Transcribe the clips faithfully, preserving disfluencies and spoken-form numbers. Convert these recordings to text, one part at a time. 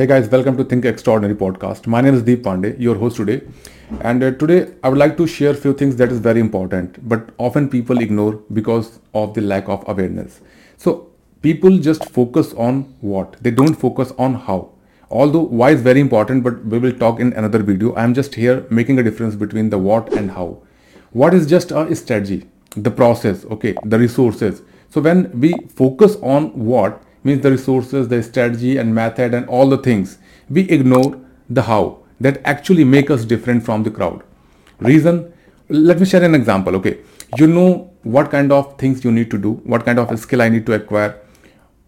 Hey guys, welcome to Think Extraordinary Podcast. My name is Deep Pandey, your host today. And uh, today I would like to share few things that is very important, but often people ignore because of the lack of awareness. So people just focus on what, they don't focus on how. Although why is very important, but we will talk in another video. I am just here making a difference between the what and how. What is just a strategy, the process, okay, the resources. So when we focus on what, means the resources, the strategy and method and all the things, we ignore the how that actually make us different from the crowd. Reason, let me share an example, okay. You know what kind of things you need to do, what kind of skill I need to acquire,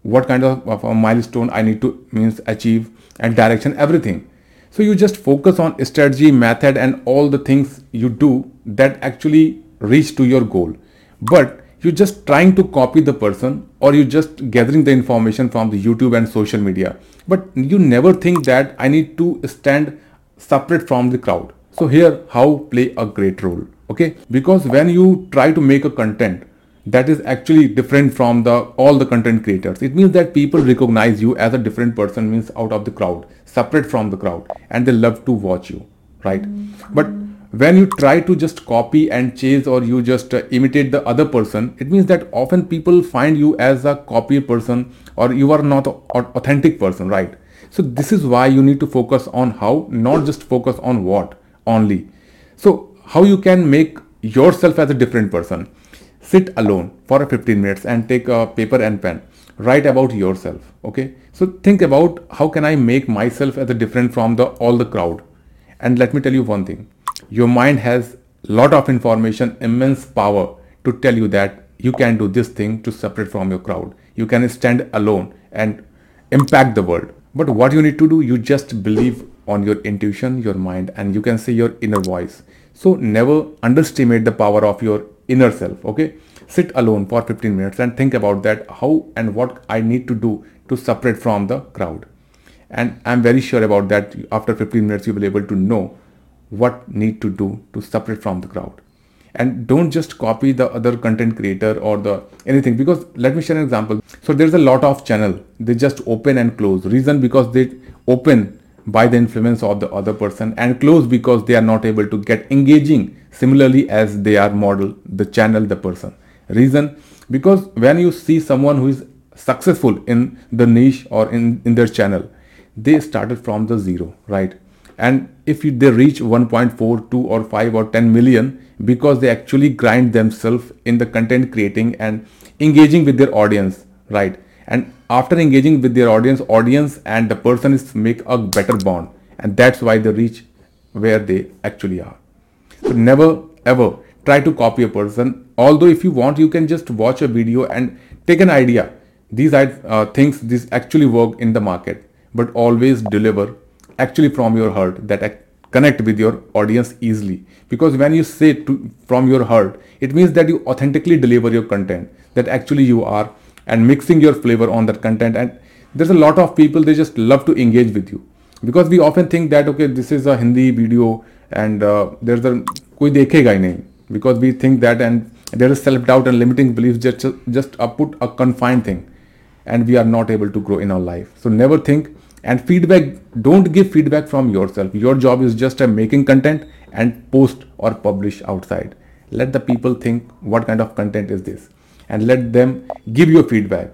what kind of, of a milestone I need to means achieve and direction, everything. So you just focus on strategy, method and all the things you do that actually reach to your goal. But you're just trying to copy the person or you're just gathering the information from the YouTube and social media. But you never think that I need to stand separate from the crowd. So here how play a great role. Okay, because when you try to make a content that is actually different from the all the content creators, it means that people recognize you as a different person, means out of the crowd, separate from the crowd, and they love to watch you, right? Mm-hmm. But when you try to just copy and chase or you just uh, imitate the other person, it means that often people find you as a copy person or you are not an authentic person, right? So this is why you need to focus on how, not just focus on what only. So how you can make yourself as a different person. Sit alone for fifteen minutes and take a paper and pen. Write about yourself, okay? So think about how can I make myself as a different from the all the crowd. And let me tell you one thing. Your mind has a lot of information, immense power to tell you that you can do this thing to separate from your crowd. You can stand alone and impact the world. But what you need to do, you just believe on your intuition, your mind, and you can see your inner voice. So never underestimate the power of your inner self, okay? Sit alone for fifteen minutes and think about that, how and what I need to do to separate from the crowd. And I'm very sure about that after fifteen minutes, you will be able to know what need to do to separate from the crowd. And don't just copy the other content creator or the anything, because let me share an example. So there's a lot of channel, they just open and close. Reason, because they open by the influence of the other person and close because they are not able to get engaging similarly as they are model, the channel, the person. Reason, because when you see someone who is successful in the niche or in, in their channel, they started from the zero, right? And if you, they reach one point four, two or five or ten million because they actually grind themselves in the content creating and engaging with their audience, right? And after engaging with their audience, audience and the person is make a better bond. And that's why they reach where they actually are. So never ever try to copy a person. Although if you want, you can just watch a video and take an idea. These are uh, things, these actually work in the market, but always deliver actually from your heart that connect with your audience easily. Because when you say to, from your heart, it means that you authentically deliver your content that actually you are and mixing your flavor on that content. And there's a lot of people, they just love to engage with you, because we often think that, okay, this is a Hindi video and uh, there's a koi dekhega hi nahi, because we think that, and there is self-doubt and limiting beliefs just, just uh, put a confined thing and we are not able to grow in our life. So never think. And feedback, don't give feedback from yourself. Your job is just uh, making content and post or publish outside. Let the people think what kind of content is this and let them give you feedback.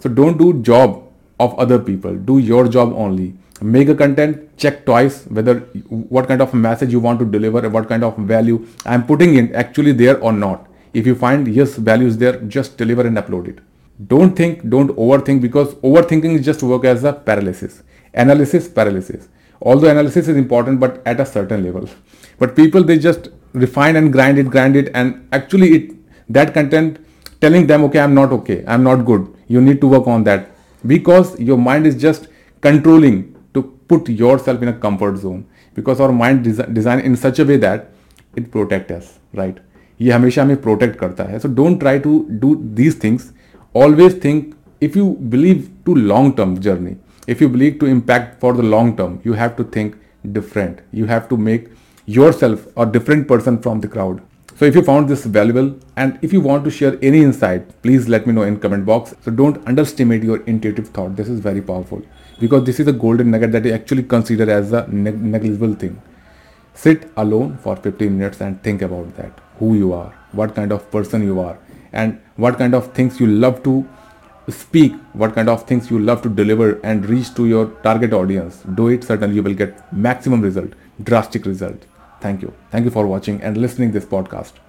So don't do job of other people, do your job only. Make a content, check twice whether what kind of message you want to deliver, what kind of value I'm putting in actually there or not. If you find yes, value is there, just deliver and upload it. Don't think, don't overthink, because overthinking is just work as a paralysis. Analysis, paralysis. Although analysis is important, but at a certain level. But people, they just refine and grind it, grind it, and actually it that content telling them, okay, I'm not okay, I'm not good. You need to work on that. Because your mind is just controlling to put yourself in a comfort zone. Because our mind desi- design in such a way that it protects us, right? ये हमेशा हमें protect करता है. So don't try to do these things. Always think, if you believe to long-term journey, if you believe to impact for the long-term, you have to think different. You have to make yourself a different person from the crowd. So if you found this valuable and if you want to share any insight, please let me know in comment box. So don't underestimate your intuitive thought. This is very powerful. because this is a golden nugget that is actually considered as a neg- negligible thing. Sit alone for fifteen minutes and think about that, who you are, what kind of person you are, and what kind of things you love to speak, what kind of things you love to deliver and reach to your target audience. Do it, certainly you will get maximum result, drastic result. Thank you. Thank you for watching and listening this podcast.